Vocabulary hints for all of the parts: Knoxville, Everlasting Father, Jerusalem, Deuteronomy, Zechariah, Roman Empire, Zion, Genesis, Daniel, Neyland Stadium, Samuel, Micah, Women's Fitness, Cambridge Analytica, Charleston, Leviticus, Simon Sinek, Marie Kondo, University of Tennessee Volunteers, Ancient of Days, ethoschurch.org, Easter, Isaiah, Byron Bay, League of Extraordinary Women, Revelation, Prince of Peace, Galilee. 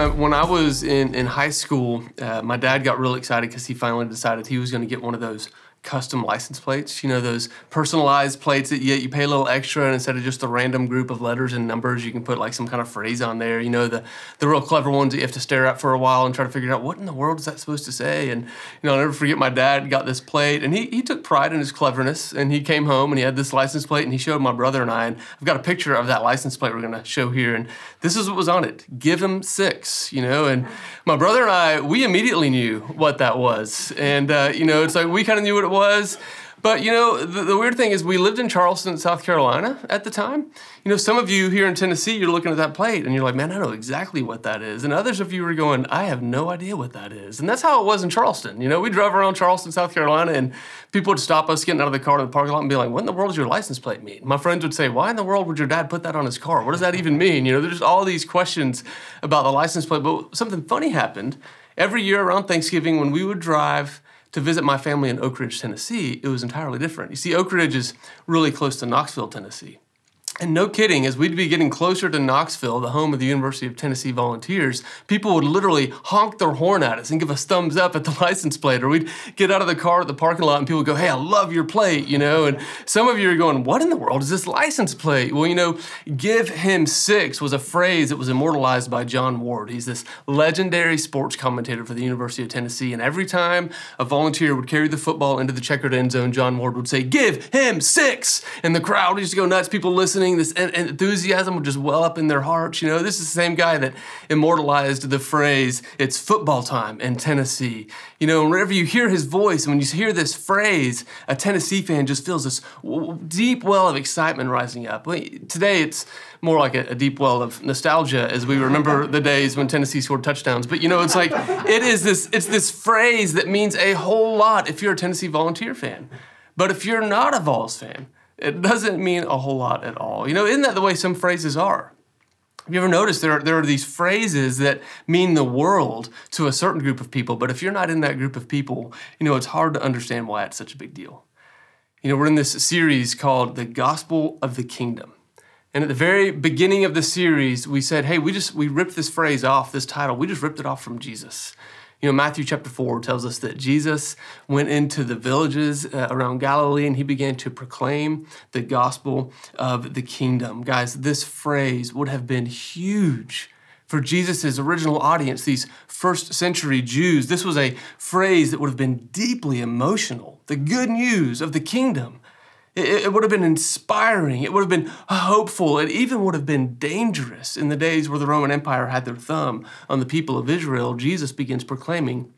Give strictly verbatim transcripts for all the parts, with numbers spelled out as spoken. um, when I was in, in high school, uh, my dad got really excited because he finally decided he was going to get one of those custom license plates, you know, those personalized plates that you, you pay a little extra, and instead of just a random group of letters and numbers, you can put like some kind of phrase on there, you know, the, the real clever ones that you have to stare at for a while and try to figure out what in the world is that supposed to say. And, you know, I'll never forget my dad got this plate, and he, he took pride in his cleverness, and he came home and he had this license plate, and he showed my brother and I, and I've got a picture of that license plate we're going to show here, and this is what was on it: give him six, you know, and my brother and I, we immediately knew what that was. And, uh, you know, it's like we kind of knew what it was. But, you know, the, the weird thing is we lived in Charleston, South Carolina at the time. You know, some of you here in Tennessee, you're looking at that plate and you're like, man, I know exactly what that is. And others of you were going, I have no idea what that is. And that's how it was in Charleston. You know, we drove around Charleston, South Carolina, and people would stop us getting out of the car to the parking lot and be like, what in the world does your license plate mean? My friends would say, why in the world would your dad put that on his car? What does that even mean? You know, there's all these questions about the license plate. But something funny happened every year around Thanksgiving when we would drive to visit my family in Oak Ridge, Tennessee. It was entirely different. You see, Oak Ridge is really close to Knoxville, Tennessee. And no kidding, as we'd be getting closer to Knoxville, the home of the University of Tennessee Volunteers, people would literally honk their horn at us and give us thumbs up at the license plate. Or we'd get out of the car at the parking lot and people would go, hey, I love your plate, you know. And some of you are going, what in the world is this license plate? Well, you know, give him six was a phrase that was immortalized by John Ward. He's this legendary sports commentator for the University of Tennessee. And every time a volunteer would carry the football into the checkered end zone, John Ward would say, give him six. And the crowd used to go nuts, people listening. This enthusiasm would just well up in their hearts. You know, this is the same guy that immortalized the phrase, it's football time in Tennessee. You know, whenever you hear his voice, and when you hear this phrase, a Tennessee fan just feels this deep well of excitement rising up. Today, it's more like a, a deep well of nostalgia as we remember the days when Tennessee scored touchdowns. But, you know, it's like, it is this, it's this phrase that means a whole lot if you're a Tennessee Volunteer fan. But if you're not a Vols fan, it doesn't mean a whole lot at all. You know, isn't that the way some phrases are? Have you ever noticed there are, there are these phrases that mean the world to a certain group of people, but if you're not in that group of people, you know, it's hard to understand why it's such a big deal. You know, we're in this series called The Gospel of the Kingdom. And at the very beginning of the series, we said, hey, we just, we ripped this phrase off, this title, we just ripped it off from Jesus. You know, Matthew chapter four tells us that Jesus went into the villages uh, around Galilee and he began to proclaim the gospel of the kingdom. Guys, this phrase would have been huge for Jesus' original audience, these first century Jews. This was a phrase that would have been deeply emotional. The good news of the kingdom. It, it would have been inspiring. It would have been hopeful. It even would have been dangerous. In the days where the Roman Empire had their thumb on the people of Israel, Jesus begins proclaiming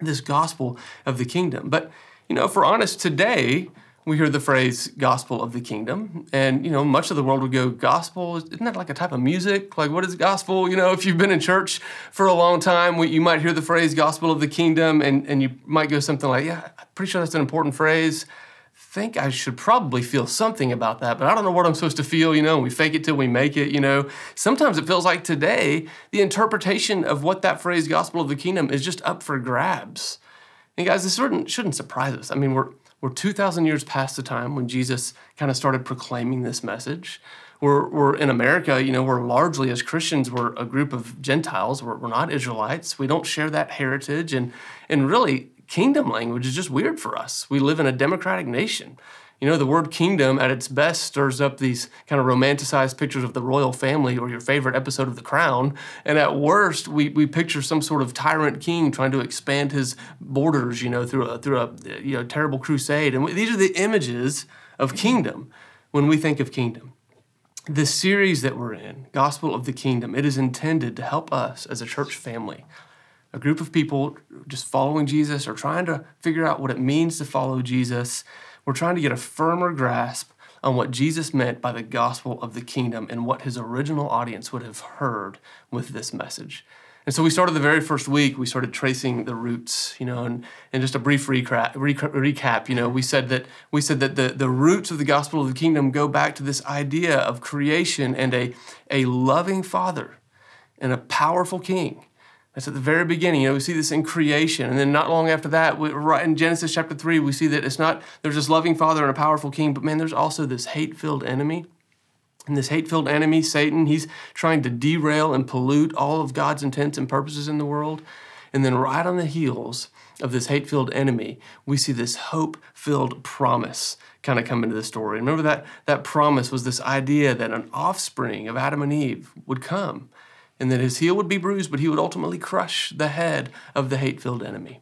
this gospel of the kingdom. But, you know, if we're honest, today we hear the phrase gospel of the kingdom. And, you know, much of the world would go, gospel, isn't that like a type of music? Like, what is gospel? You know, if you've been in church for a long time, we, you might hear the phrase gospel of the kingdom, and, and you might go something like, yeah, I'm pretty sure that's an important phrase. Think I should probably feel something about that, but I don't know what I'm supposed to feel, you know, we fake it till we make it, you know. Sometimes it feels like today, the interpretation of what that phrase, gospel of the kingdom, is just up for grabs. And guys, this shouldn't surprise us. I mean, we're we're two thousand years past the time when Jesus kind of started proclaiming this message. We're, we're in America, you know, we're largely, as Christians, we're a group of Gentiles. We're, we're not Israelites. We don't share that heritage, and and really, kingdom language is just weird for us. We live in a democratic nation. You know, the word kingdom at its best stirs up these kind of romanticized pictures of the royal family or your favorite episode of The Crown. And at worst, we, we picture some sort of tyrant king trying to expand his borders, you know, through a, through a you know, terrible crusade. And we, these are the images of kingdom when we think of kingdom. This series that we're in, Gospel of the Kingdom, it is intended to help us as a church family, a group of people just following Jesus or trying to figure out what it means to follow Jesus. We're trying to get a firmer grasp on what Jesus meant by the gospel of the kingdom and what his original audience would have heard with this message. And so we started the very first week, we started tracing the roots, you know, and, and just a brief recap, recap, you know, we said that we said that the, the roots of the gospel of the kingdom go back to this idea of creation and a, a loving father and a powerful king. That's at the very beginning. You know, we see this in creation. And then not long after that, we, right in Genesis chapter three, we see that it's not, there's this loving father and a powerful king, but man, there's also this hate-filled enemy And this hate-filled enemy, Satan, he's trying to derail and pollute all of God's intents and purposes in the world. And then right on the heels of this hate-filled enemy, we see this hope-filled promise kind of come into the story. Remember that, that promise was this idea that an offspring of Adam and Eve would come, and that his heel would be bruised, but he would ultimately crush the head of the hate-filled enemy.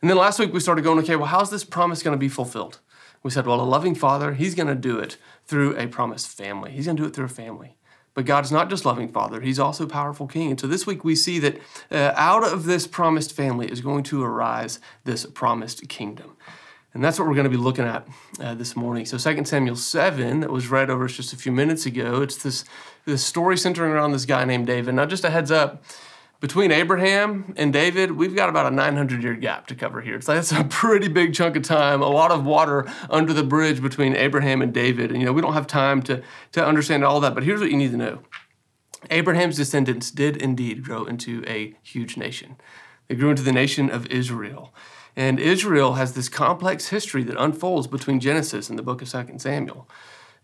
And then last week we started going, okay, well, how's this promise going to be fulfilled? We said, well, a loving father, he's going to do it through a promised family. He's going to do it through a family. But God is not just loving father, he's also powerful king. And so this week we see that uh, out of this promised family is going to arise this promised kingdom. And that's what we're going to be looking at uh, this morning. So Second Samuel seven, that was read over us just a few minutes ago, it's this, this story centering around this guy named David. Now, just a heads up, between Abraham and David, we've got about a nine hundred year gap to cover here. It's like, that's a pretty big chunk of time, a lot of water under the bridge between Abraham and David. And, you know, we don't have time to, to understand all that, but here's what you need to know. Abraham's descendants did indeed grow into a huge nation. They grew into the nation of Israel. And Israel has this complex history that unfolds between Genesis and the book of Second Samuel.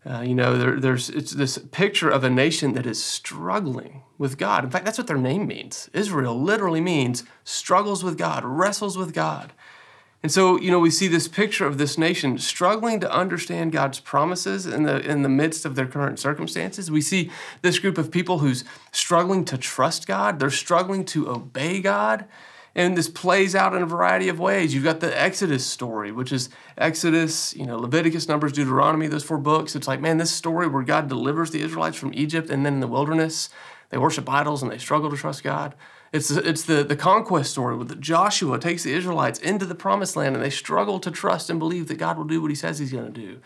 Uh, you know, there, there's it's this picture of a nation that is struggling with God. In fact, that's what their name means. Israel literally means struggles with God, wrestles with God. And so, you know, we see this picture of this nation struggling to understand God's promises in the, in the midst of their current circumstances. We see this group of people who's struggling to trust God. They're struggling to obey God. And this plays out in a variety of ways. You've got the Exodus story, which is Exodus, you know, Leviticus, Numbers, Deuteronomy, those four books. It's like, man, this story where God delivers the Israelites from Egypt, and then in the wilderness, they worship idols and they struggle to trust God. It's, it's the, the conquest story where Joshua takes the Israelites into the promised land and they struggle to trust and believe that God will do what he says he's going to do.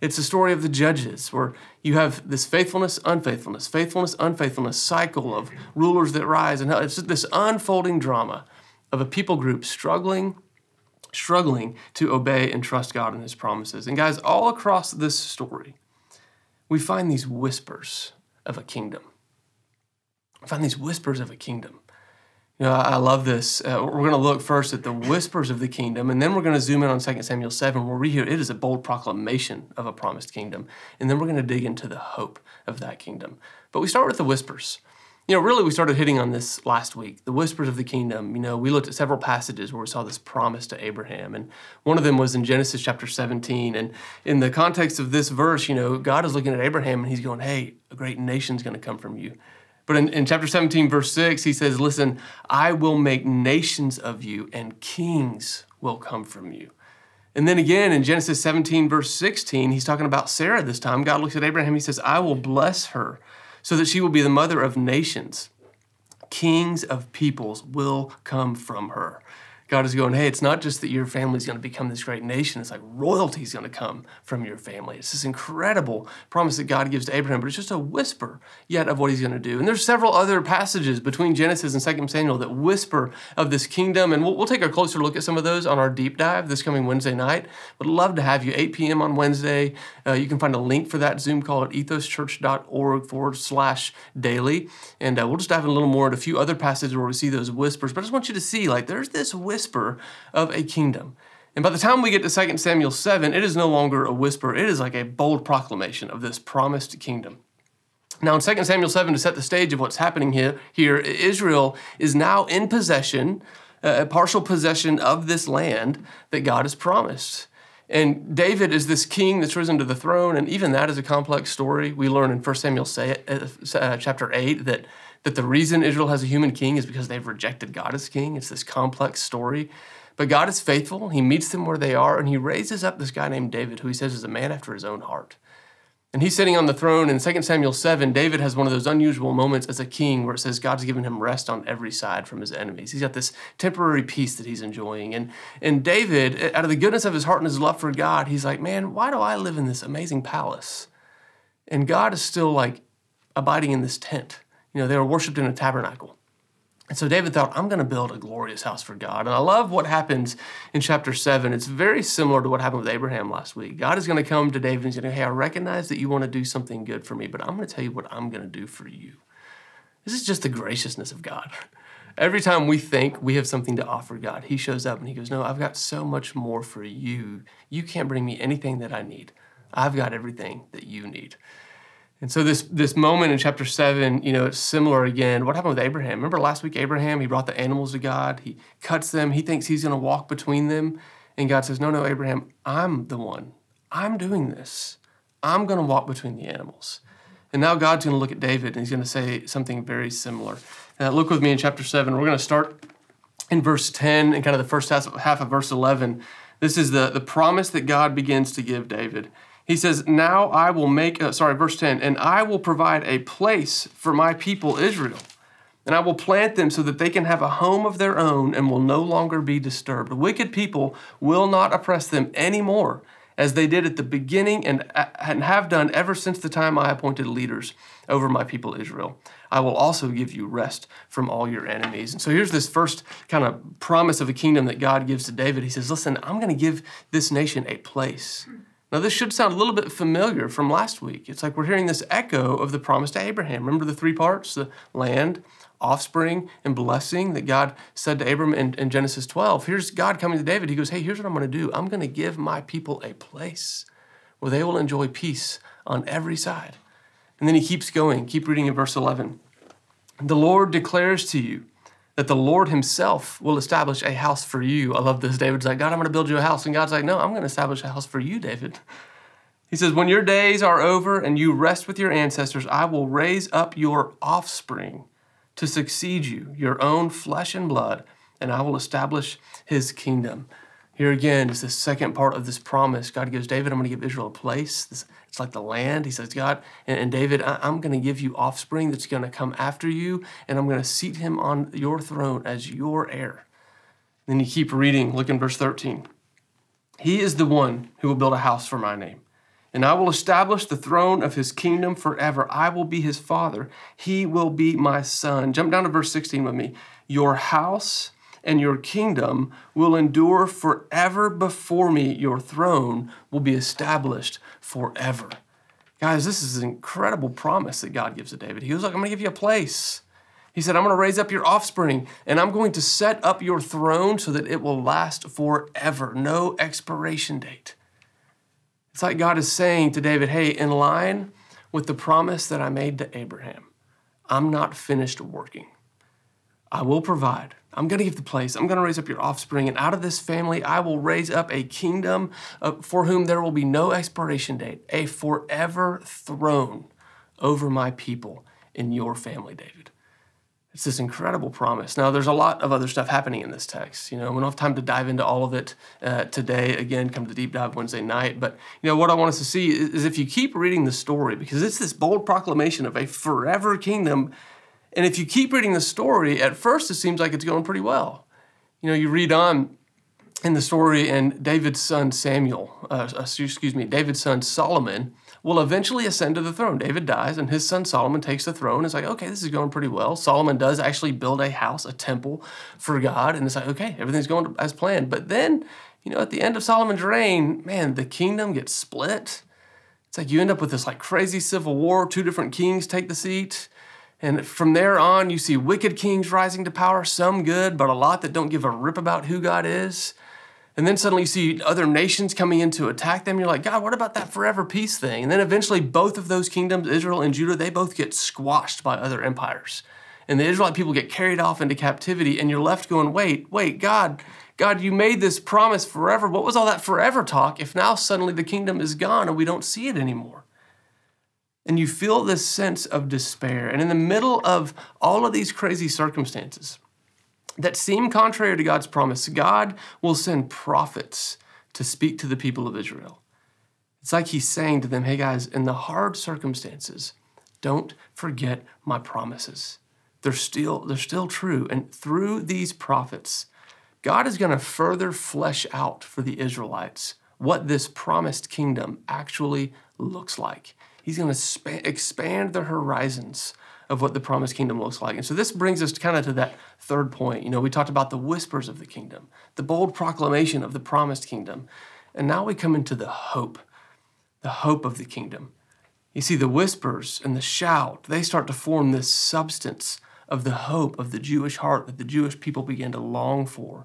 It's the story of the judges, where you have this faithfulness, unfaithfulness, faithfulness, unfaithfulness cycle of rulers that rise. And it's this unfolding drama of a people group struggling, struggling to obey and trust God and his promises. And guys, all across this story, we find these whispers of a kingdom. We find these whispers of a kingdom. You know, I love this. Uh, we're going to look first at the whispers of the kingdom, and then we're going to zoom in on Second Samuel seven, where we hear it is a bold proclamation of a promised kingdom. And then we're going to dig into the hope of that kingdom. But we start with the whispers. You know, really, we started hitting on this last week, the whispers of the kingdom. You know, we looked at several passages where we saw this promise to Abraham, and one of them was in Genesis chapter seventeen. And in the context of this verse, you know, God is looking at Abraham, and he's going, hey, a great nation's going to come from you. But in, in chapter seventeen, verse six, he says, listen, I will make nations of you, and kings will come from you. And then again, in Genesis seventeen, verse sixteen, he's talking about Sarah this time. God looks at Abraham, he says, I will bless her, so that she will be the mother of nations. Kings of peoples will come from her. God is going, hey, it's not just that your family's going to become this great nation. It's like royalty's going to come from your family. It's this incredible promise that God gives to Abraham, but it's just a whisper yet of what he's going to do. And there's several other passages between Genesis and Second Samuel that whisper of this kingdom. And we'll, we'll take a closer look at some of those on our deep dive this coming Wednesday night. Would love to have you, eight p m on Wednesday. Uh, you can find a link for that Zoom call at ethoschurch.org forward slash daily. And uh, we'll just dive in a little more at a few other passages where we see those whispers. But I just want you to see, like, there's this whisper whisper of a kingdom. And by the time we get to Second Samuel seven, it is no longer a whisper. It is like a bold proclamation of this promised kingdom. Now in Second Samuel seven, to set the stage of what's happening here, here Israel is now in possession, uh, a partial possession of this land that God has promised. And David is this king that's risen to the throne, and even that is a complex story. We learn in First Samuel chapter eight that, that the reason Israel has a human king is because they've rejected God as king. It's this complex story. But God is faithful. He meets them where they are, and he raises up this guy named David, who he says is a man after his own heart. And he's sitting on the throne. In Second Samuel seven, David has one of those unusual moments as a king where it says God's given him rest on every side from his enemies. He's got this temporary peace that he's enjoying. And, and David, out of the goodness of his heart and his love for God, he's like, man, why do I live in this amazing palace? And God is still like abiding in this tent. You know, they were worshiped in a tabernacle. And so David thought, I'm going to build a glorious house for God. And I love what happens in chapter seven. It's very similar to what happened with Abraham last week. God is going to come to David and he's going to, hey, I recognize that you want to do something good for me, but I'm going to tell you what I'm going to do for you. This is just the graciousness of God. Every time we think we have something to offer God, he shows up and he goes, no, I've got so much more for you. You can't bring me anything that I need. I've got everything that you need. And so this this moment in chapter seven, you know, it's similar again. What happened with Abraham? Remember last week, Abraham, he brought the animals to God. He cuts them. He thinks he's going to walk between them. And God says, no, no, Abraham, I'm the one. I'm doing this. I'm going to walk between the animals. And now God's going to look at David, and he's going to say something very similar. Now, look with me in chapter seven. We're going to start in verse ten and kind of the first half of verse eleven. This is the, the promise that God begins to give David. He says, now I will make, uh, sorry, verse ten, and I will provide a place for my people Israel, and I will plant them so that they can have a home of their own and will no longer be disturbed. Wicked people will not oppress them anymore, as they did at the beginning and, and have done ever since the time I appointed leaders over my people Israel. I will also give you rest from all your enemies. And so here's this first kind of promise of a kingdom that God gives to David. He says, listen, I'm going to give this nation a place. Now, this should sound a little bit familiar from last week. It's like we're hearing this echo of the promise to Abraham. Remember the three parts, the land, offspring, and blessing that God said to Abram in, in Genesis twelve. Here's God coming to David. He goes, hey, here's what I'm going to do. I'm going to give my people a place where they will enjoy peace on every side. And then he keeps going. Keep reading in verse eleven. The Lord declares to you that the Lord himself will establish a house for you. I love this. David's like, God, I'm going to build you a house. And God's like, no, I'm going to establish a house for you, David. He says, when your days are over and you rest with your ancestors, I will raise up your offspring to succeed you, your own flesh and blood, and I will establish his kingdom. Here again is the second part of this promise. God gives David, I'm going to give Israel a place. This, it's like the land. He says, God, and, and David, I, I'm going to give you offspring that's going to come after you, and I'm going to seat him on your throne as your heir. Then you keep reading. Look in verse thirteen. He is the one who will build a house for my name, and I will establish the throne of his kingdom forever. I will be his father. He will be my son. Jump down to verse sixteen with me. Your house and your kingdom will endure forever before me. Your throne will be established forever. Guys, this is an incredible promise that God gives to David. He was like, I'm going to give you a place. He said, I'm going to raise up your offspring, and I'm going to set up your throne so that it will last forever. No expiration date. It's like God is saying to David, hey, in line with the promise that I made to Abraham, I'm not finished working. I will provide. I'm going to give the place. I'm going to raise up your offspring. And out of this family, I will raise up a kingdom for whom there will be no expiration date, a forever throne over my people in your family, David. It's this incredible promise. Now, there's a lot of other stuff happening in this text. You know, we don't have time to dive into all of it uh, today. Again, come to Deep Dive Wednesday night. But, you know, what I want us to see is, is if you keep reading the story, because it's this bold proclamation of a forever kingdom. And if you keep reading the story, at first it seems like it's going pretty well. You know, you read on in the story, and David's son Samuel, uh, excuse me, David's son Solomon will eventually ascend to the throne. David dies, and his son Solomon takes the throne. It's like, okay, this is going pretty well. Solomon does actually build a house, a temple for God, and it's like, okay, everything's going as planned. But then, you know, at the end of Solomon's reign, man, the kingdom gets split. It's like you end up with this like crazy civil war. Two different kings take the seat. And from there on, you see wicked kings rising to power, some good, but a lot that don't give a rip about who God is. And then suddenly you see other nations coming in to attack them. You're like, God, what about that forever peace thing? And then eventually both of those kingdoms, Israel and Judah, they both get squashed by other empires. And the Israelite people get carried off into captivity, and you're left going, wait, wait, God, God, you made this promise forever. What was all that forever talk if now suddenly the kingdom is gone and we don't see it anymore? And you feel this sense of despair. And in the middle of all of these crazy circumstances that seem contrary to God's promise, God will send prophets to speak to the people of Israel. It's like he's saying to them, hey guys, in the hard circumstances, don't forget my promises. They're still, they're still true. And through these prophets, God is going to further flesh out for the Israelites what this promised kingdom actually looks like. He's going to sp- expand the horizons of what the promised kingdom looks like. And so this brings us kind of to that third point. You know, we talked about the whispers of the kingdom, the bold proclamation of the promised kingdom. And now we come into the hope, the hope of the kingdom. You see, the whispers and the shout, they start to form this substance of the hope of the Jewish heart that the Jewish people began to long for.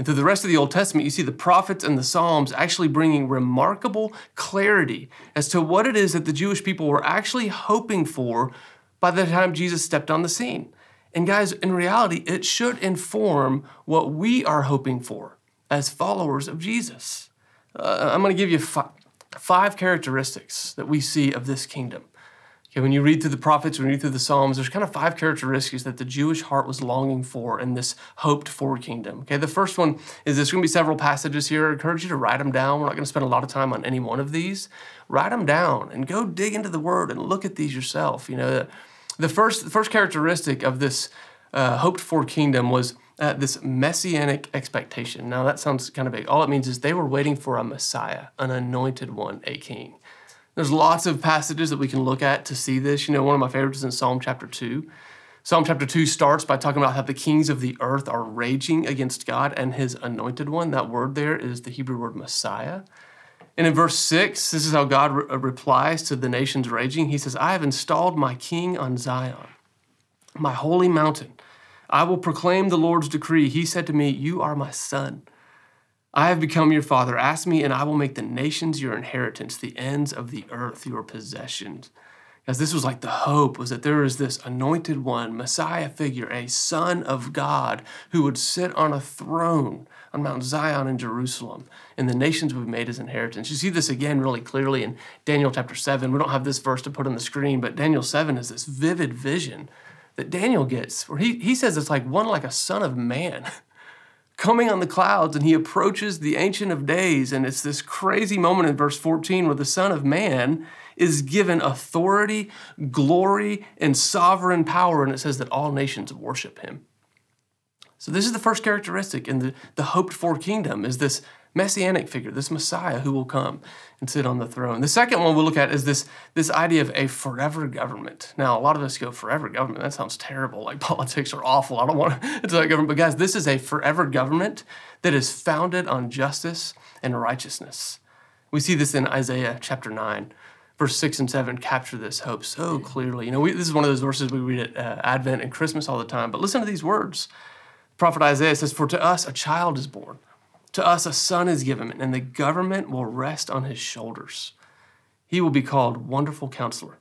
And through the rest of the Old Testament, you see the prophets and the Psalms actually bringing remarkable clarity as to what it is that the Jewish people were actually hoping for by the time Jesus stepped on the scene. And guys, in reality, it should inform what we are hoping for as followers of Jesus. Uh, I'm going to give you five, five characteristics that we see of this kingdom. Okay, when you read through the prophets, when you read through the Psalms, there's kind of five characteristics that the Jewish heart was longing for in this hoped-for kingdom. Okay, the first one is there's going to be several passages here. I encourage you to write them down. We're not going to spend a lot of time on any one of these. Write them down and go dig into the Word and look at these yourself. You know, the first, the first characteristic of this uh, hoped-for kingdom was Uh, this messianic expectation. Now that sounds kind of big. All it means is they were waiting for a Messiah, an anointed one, a king. There's lots of passages that we can look at to see this. You know, one of my favorites is in Psalm chapter two. Psalm chapter two starts by talking about how the kings of the earth are raging against God and his anointed one. That word there is the Hebrew word Messiah. And in verse six, this is how God re- replies to the nations raging. He says, I have installed my king on Zion, my holy mountain. I will proclaim the Lord's decree. He said to me, you are my son. I have become your father. Ask me, and I will make the nations your inheritance, the ends of the earth your possessions. Because this was like the hope, was that there is this anointed one, Messiah figure, a son of God, who would sit on a throne on Mount Zion in Jerusalem, and the nations would be made his inheritance. You see this again really clearly in Daniel chapter seven. We don't have this verse to put on the screen, but Daniel seven is this vivid vision that Daniel gets, where he, he says it's like one like a son of man coming on the clouds, and he approaches the Ancient of Days, and it's this crazy moment in verse fourteen where the Son of Man is given authority, glory, and sovereign power, and it says that all nations worship him. So this is the first characteristic in the, the hoped-for kingdom, is this messianic figure, this Messiah who will come and sit on the throne. The second one we'll look at is this, this idea of a forever government. Now, a lot of us go, forever government, that sounds terrible, like politics are awful, I don't want to talk government. But guys, this is a forever government that is founded on justice and righteousness. We see this in Isaiah chapter nine, verse six and seven capture this hope so clearly. You know, we, this is one of those verses we read at uh, Advent and Christmas all the time, but listen to these words. Prophet Isaiah says, for to us a child is born, to us a son is given, and the government will rest on his shoulders. He will be called Wonderful Counselor,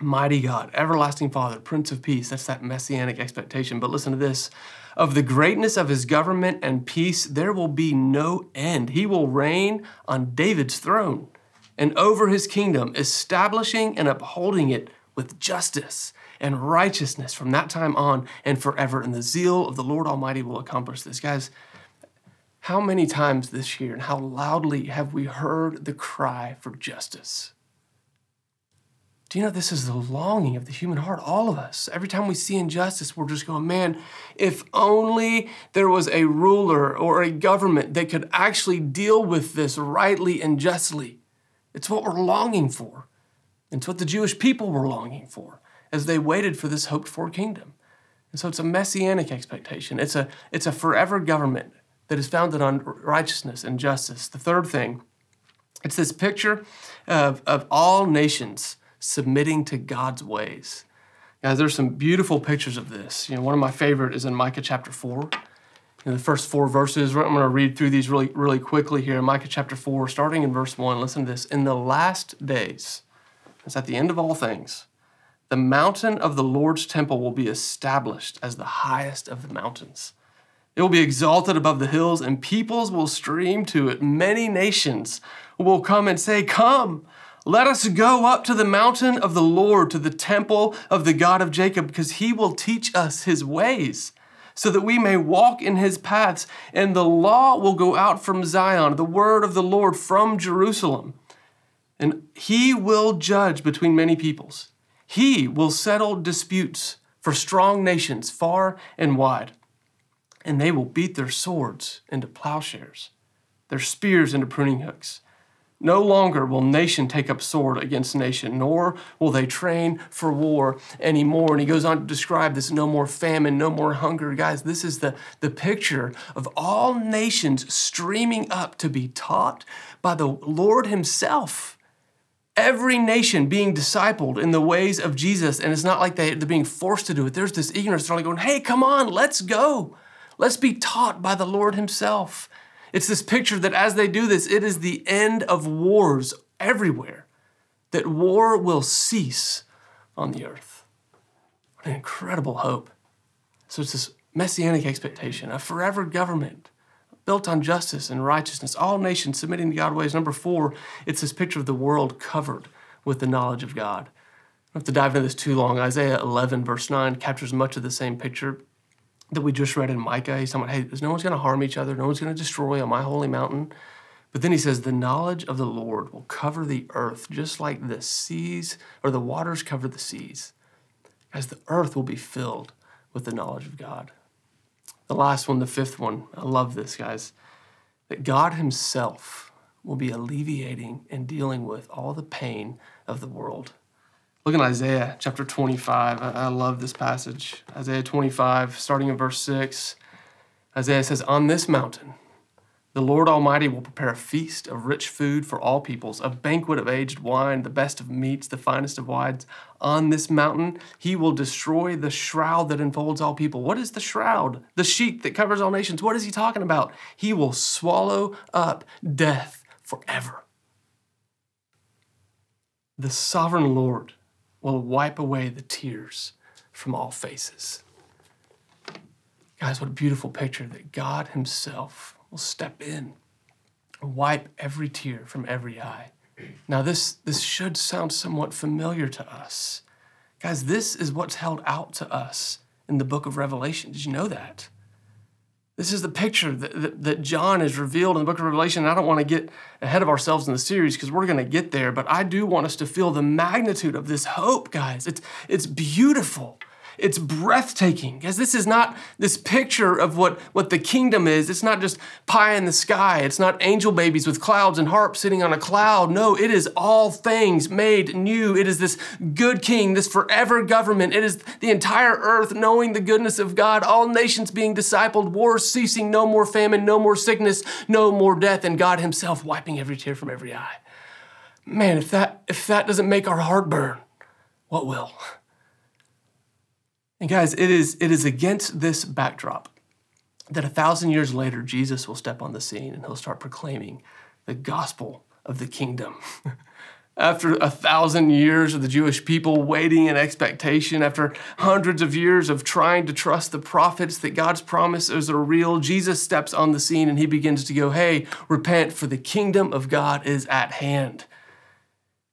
Mighty God, Everlasting Father, Prince of Peace. That's that messianic expectation. But listen to this. Of the greatness of his government and peace, there will be no end. He will reign on David's throne and over his kingdom, establishing and upholding it with justice and righteousness from that time on and forever. And the zeal of the Lord Almighty will accomplish this. Guys, how many times this year and how loudly have we heard the cry for justice? Do you know this is the longing of the human heart, all of us. Every time we see injustice, we're just going, man, if only there was a ruler or a government that could actually deal with this rightly and justly. It's what we're longing for. It's what the Jewish people were longing for as they waited for this hoped-for kingdom. And so it's a messianic expectation. It's a, it's a forever government that is founded on righteousness and justice. The third thing, it's this picture of, of all nations submitting to God's ways. Guys, there's some beautiful pictures of this. You know, one of my favorite is in Micah chapter four. In the first four verses, I'm gonna read through these really, really quickly here. Micah chapter four, starting in verse one, listen to this. In the last days, it's at the end of all things, the mountain of the Lord's temple will be established as the highest of the mountains. It will be exalted above the hills, and peoples will stream to it. Many nations will come and say, come, let us go up to the mountain of the Lord, to the temple of the God of Jacob, because he will teach us his ways, so that we may walk in his paths. And the law will go out from Zion, the word of the Lord from Jerusalem. And he will judge between many peoples. He will settle disputes for strong nations far and wide. And they will beat their swords into plowshares, their spears into pruning hooks. No longer will nation take up sword against nation, nor will they train for war anymore. And he goes on to describe this, no more famine, no more hunger. Guys, this is the, the picture of all nations streaming up to be taught by the Lord himself. Every nation being discipled in the ways of Jesus. And it's not like they, they're being forced to do it. There's this ignorance. They're only going, hey, come on, let's go. Let's be taught by the Lord himself. It's this picture that as they do this, it is the end of wars everywhere, that war will cease on the earth. What an incredible hope. So it's this messianic expectation, a forever government built on justice and righteousness, all nations submitting to God's ways. Number four, it's this picture of the world covered with the knowledge of God. I don't have to dive into this too long. Isaiah eleven, verse nine, captures much of the same picture that we just read in Micah. He's talking about, hey, no one's going to harm each other. No one's going to destroy on my holy mountain. But then he says, the knowledge of the Lord will cover the earth just like the seas, or the waters cover the seas, as the earth will be filled with the knowledge of God. The last one, the fifth one, I love this, guys, that God himself will be alleviating and dealing with all the pain of the world. Look at Isaiah chapter twenty-five. I love this passage. Isaiah twenty-five, starting in verse six, Isaiah says, on this mountain, the Lord Almighty will prepare a feast of rich food for all peoples, a banquet of aged wine, the best of meats, the finest of wines. On this mountain, he will destroy the shroud that enfolds all people. What is the shroud? The sheet that covers all nations. What is he talking about? He will swallow up death forever. The sovereign Lord will wipe away the tears from all faces. Guys, what a beautiful picture that God himself will step in and wipe every tear from every eye. Now, this, this should sound somewhat familiar to us. Guys, this is what's held out to us in the book of Revelation. Did you know that? This is the picture that, that, that John has revealed in the book of Revelation. And I don't want to get ahead of ourselves in the series because we're going to get there, but I do want us to feel the magnitude of this hope, guys. It's, it's beautiful. It's breathtaking. Guys, this is not this picture of what, what the kingdom is. It's not just pie in the sky. It's not angel babies with clouds and harps sitting on a cloud. No, it is all things made new. It is this good king, this forever government. It is the entire earth knowing the goodness of God, all nations being discipled, wars ceasing, no more famine, no more sickness, no more death, and God himself wiping every tear from every eye. Man, if that, if that doesn't make our heart burn, what will? And guys, it is it is against this backdrop that a thousand years later, Jesus will step on the scene and he'll start proclaiming the gospel of the kingdom. After a thousand years of the Jewish people waiting in expectation, after hundreds of years of trying to trust the prophets that God's promises are real, Jesus steps on the scene and he begins to go, hey, repent, for the kingdom of God is at hand.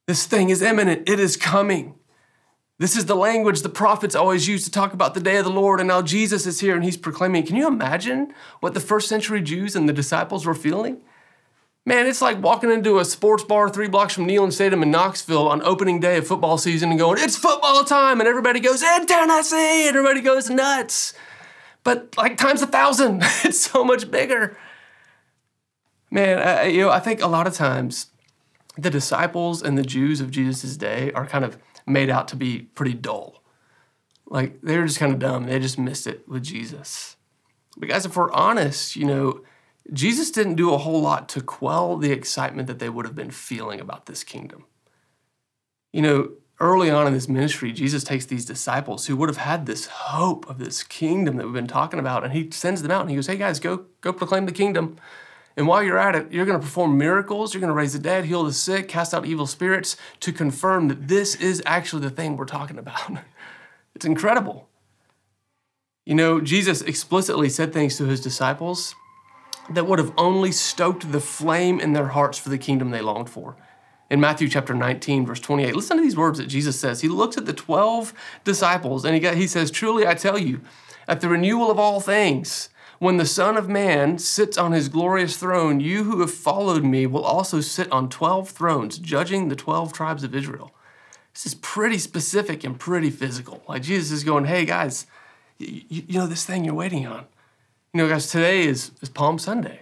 This thing is imminent. It is coming. This is the language the prophets always used to talk about the day of the Lord, and now Jesus is here and he's proclaiming. Can you imagine what the first century Jews and the disciples were feeling? Man, it's like walking into a sports bar three blocks from Neyland Stadium in Knoxville on opening day of football season and going, it's football time, and everybody goes, in Tennessee, and everybody goes nuts. But like times a thousand, it's so much bigger. Man, I, you know, I think a lot of times the disciples and the Jews of Jesus' day are kind of made out to be pretty dull. Like, they were just kind of dumb. They just missed it with Jesus. But guys, if we're honest, you know, Jesus didn't do a whole lot to quell the excitement that they would have been feeling about this kingdom. You know, early on in this ministry, Jesus takes these disciples who would have had this hope of this kingdom that we've been talking about, and he sends them out and he goes, hey guys, go, go proclaim the kingdom. And while you're at it, you're going to perform miracles, you're going to raise the dead, heal the sick, cast out evil spirits to confirm that this is actually the thing we're talking about. It's incredible. You know, Jesus explicitly said things to his disciples that would have only stoked the flame in their hearts for the kingdom they longed for. In Matthew chapter nineteen, verse twenty-eight, listen to these words that Jesus says. He looks at the twelve disciples and he, got, he says, truly I tell you, at the renewal of all things, when the Son of Man sits on his glorious throne, you who have followed me will also sit on twelve thrones, judging the twelve tribes of Israel. This is pretty specific and pretty physical. Like Jesus is going, hey guys, you, you know this thing you're waiting on. You know guys, today is, is Palm Sunday.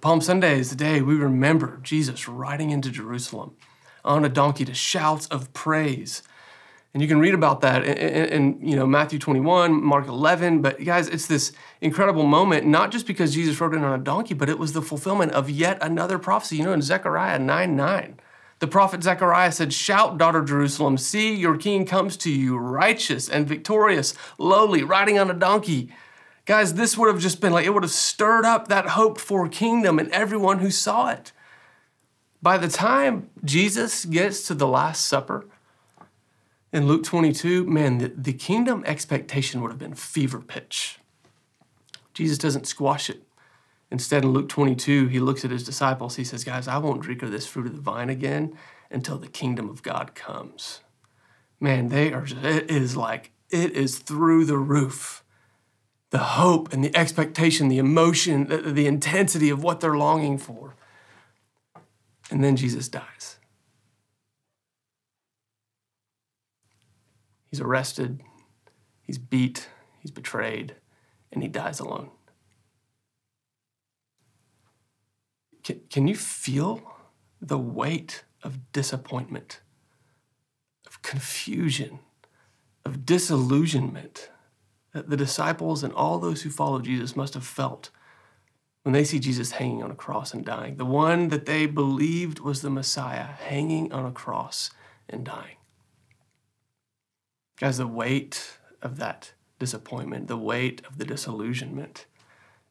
Palm Sunday is the day we remember Jesus riding into Jerusalem on a donkey to shouts of praise. And you can read about that in, in, in you know, Matthew twenty-one, Mark eleven. But guys, it's this incredible moment, not just because Jesus rode in on a donkey, but it was the fulfillment of yet another prophecy. You know, in Zechariah nine nine, the prophet Zechariah said, shout, daughter Jerusalem, see your king comes to you, righteous and victorious, lowly, riding on a donkey. Guys, this would have just been like, it would have stirred up that hoped-for kingdom in everyone who saw it. By the time Jesus gets to the Last Supper in Luke twenty-two, man, the, the kingdom expectation would have been fever pitch. Jesus doesn't squash it. Instead, in Luke twenty-two, he looks at his disciples. He says, guys, I won't drink of this fruit of the vine again until the kingdom of God comes. Man, they are just, it is like, it is through the roof. The hope and the expectation, the emotion, the, the intensity of what they're longing for. And then Jesus dies. He's arrested, he's beat, he's betrayed, and he dies alone. Can, can you feel the weight of disappointment, of confusion, of disillusionment that the disciples and all those who follow Jesus must have felt when they see Jesus hanging on a cross and dying? The one that they believed was the Messiah hanging on a cross and dying. Guys, the weight of that disappointment, the weight of the disillusionment,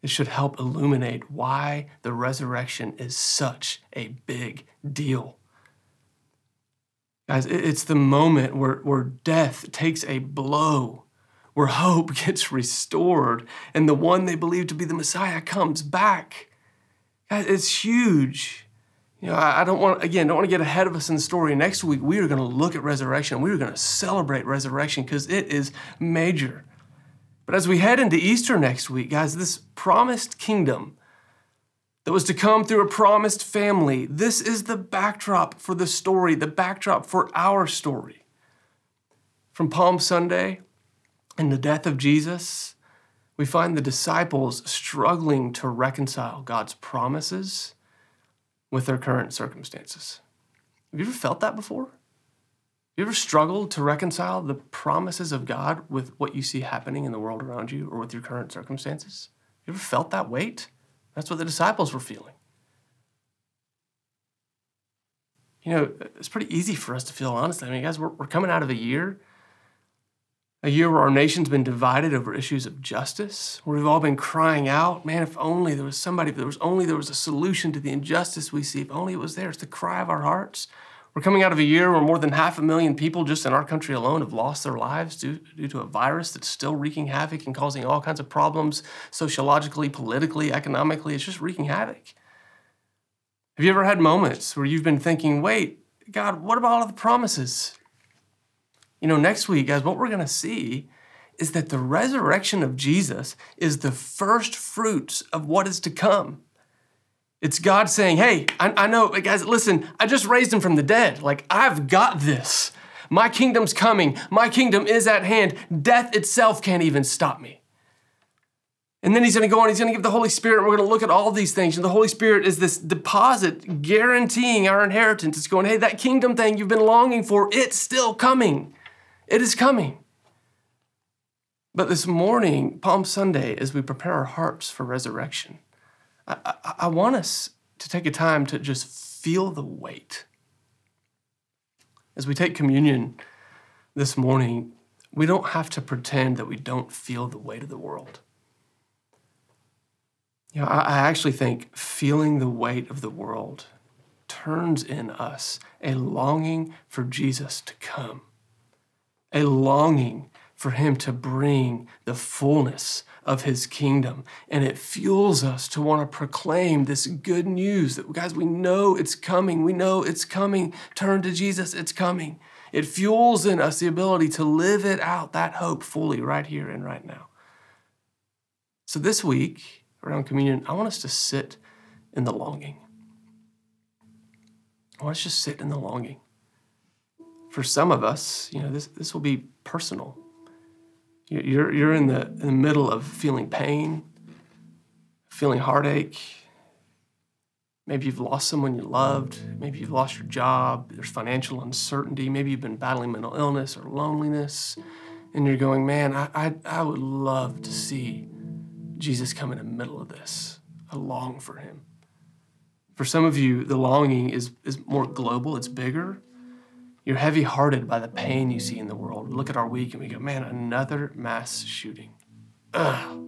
it should help illuminate why the resurrection is such a big deal. Guys, it's the moment where, where death takes a blow, where hope gets restored, and the one they believe to be the Messiah comes back. Guys, it's huge. You know, I don't want, again, don't want to get ahead of us in the story. Next week, we are going to look at resurrection. We are going to celebrate resurrection because it is major. But as we head into Easter next week, guys, this promised kingdom that was to come through a promised family, this is the backdrop for the story, the backdrop for our story. From Palm Sunday and the death of Jesus, we find the disciples struggling to reconcile God's promises with their current circumstances. Have you ever felt that before? You ever struggled to reconcile the promises of God with what you see happening in the world around you or with your current circumstances? You ever felt that weight? That's what the disciples were feeling. You know, it's pretty easy for us to feel, honestly. I mean, guys, we're, we're coming out of a year, a year where our nation's been divided over issues of justice, where we've all been crying out, man, if only there was somebody, if there was only there was a solution to the injustice we see, if only it was there. It's the cry of our hearts. We're coming out of a year where more than half a million people just in our country alone have lost their lives due, due to a virus that's still wreaking havoc and causing all kinds of problems sociologically, politically, economically. It's just wreaking havoc. Have you ever had moments where you've been thinking, wait, God, what about all of the promises? You know, next week, guys, what we're going to see is that the resurrection of Jesus is the first fruits of what is to come. It's God saying, hey, I, I know, guys, listen, I just raised him from the dead. Like, I've got this. My kingdom's coming. My kingdom is at hand. Death itself can't even stop me. And then he's going to go on. He's going to give the Holy Spirit. We're going to look at all these things. And the Holy Spirit is this deposit guaranteeing our inheritance. It's going, hey, that kingdom thing you've been longing for, it's still coming. It is coming. But this morning, Palm Sunday, as we prepare our hearts for resurrection, I, I, I want us to take a time to just feel the weight. As we take communion this morning, we don't have to pretend that we don't feel the weight of the world. You know, I, I actually think feeling the weight of the world turns in us a longing for Jesus to come, a longing for him to bring the fullness of his kingdom. And it fuels us to want to proclaim this good news that, guys, we know it's coming. We know it's coming. Turn to Jesus, it's coming. It fuels in us the ability to live it out, that hope fully right here and right now. So this week, around communion, I want us to sit in the longing. I want us to sit in the longing. For some of us, you know, this, this will be personal. You're, you're in, the, in the middle of feeling pain, feeling heartache. Maybe you've lost someone you loved. Maybe you've lost your job. There's financial uncertainty. Maybe you've been battling mental illness or loneliness. And you're going, man, I, I, I would love to see Jesus come in the middle of this. I long for him. For some of you, the longing is, is more global. It's bigger. You're heavy-hearted by the pain you see in the world. Look at our week and we go, man, another mass shooting. Ugh.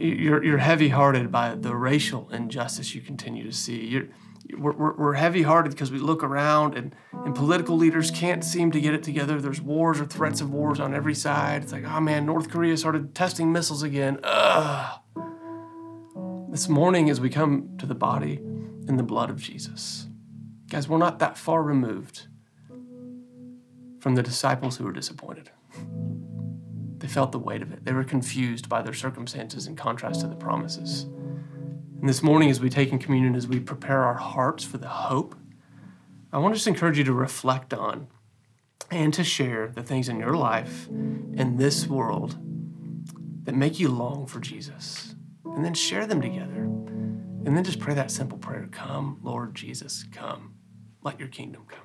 You're, you're heavy-hearted by the racial injustice you continue to see. You're, we're, we're heavy-hearted because we look around and, and political leaders can't seem to get it together. There's wars or threats of wars on every side. It's like, oh man, North Korea started testing missiles again. Ugh. This morning as we come to the body and the blood of Jesus, guys, we're not that far removed from the disciples who were disappointed. They felt the weight of it. They were confused by their circumstances in contrast to the promises. And this morning as we take in communion, as we prepare our hearts for the hope, I want to just encourage you to reflect on and to share the things in your life, in this world, that make you long for Jesus. And then share them together. And then just pray that simple prayer, come, Lord Jesus, come. Let your kingdom come.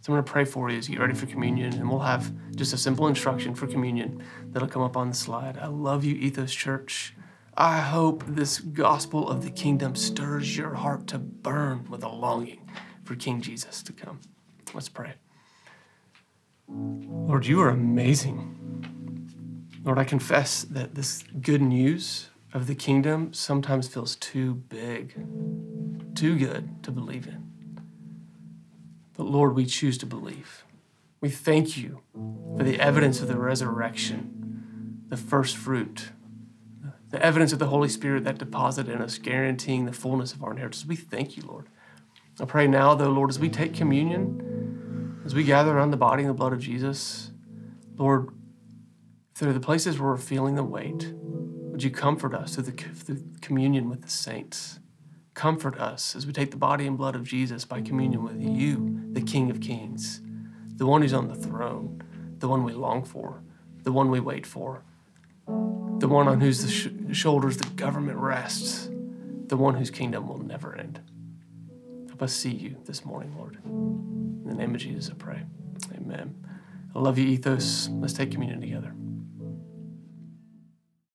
So I'm going to pray for you as you get ready for communion, and we'll have just a simple instruction for communion that'll come up on the slide. I love you, Ethos Church. I hope this gospel of the kingdom stirs your heart to burn with a longing for King Jesus to come. Let's pray. Lord, you are amazing. Lord, I confess that this good news of the kingdom sometimes feels too big, too good to believe in. But Lord, we choose to believe. We thank you for the evidence of the resurrection, the first fruit, the evidence of the Holy Spirit that deposited in us, guaranteeing the fullness of our inheritance. We thank you, Lord. I pray now, though, Lord, as we take communion, as we gather around the body and the blood of Jesus, Lord, if there are the places where we're feeling the weight, would you comfort us through the, through the communion with the saints? Comfort us as we take the body and blood of Jesus by communion with you, the King of Kings, the one who's on the throne, the one we long for, the one we wait for, the one on whose sh- shoulders the government rests, the one whose kingdom will never end. Help us see you this morning, Lord. In the name of Jesus, I pray. Amen. I love you, Ethos. Let's take communion together.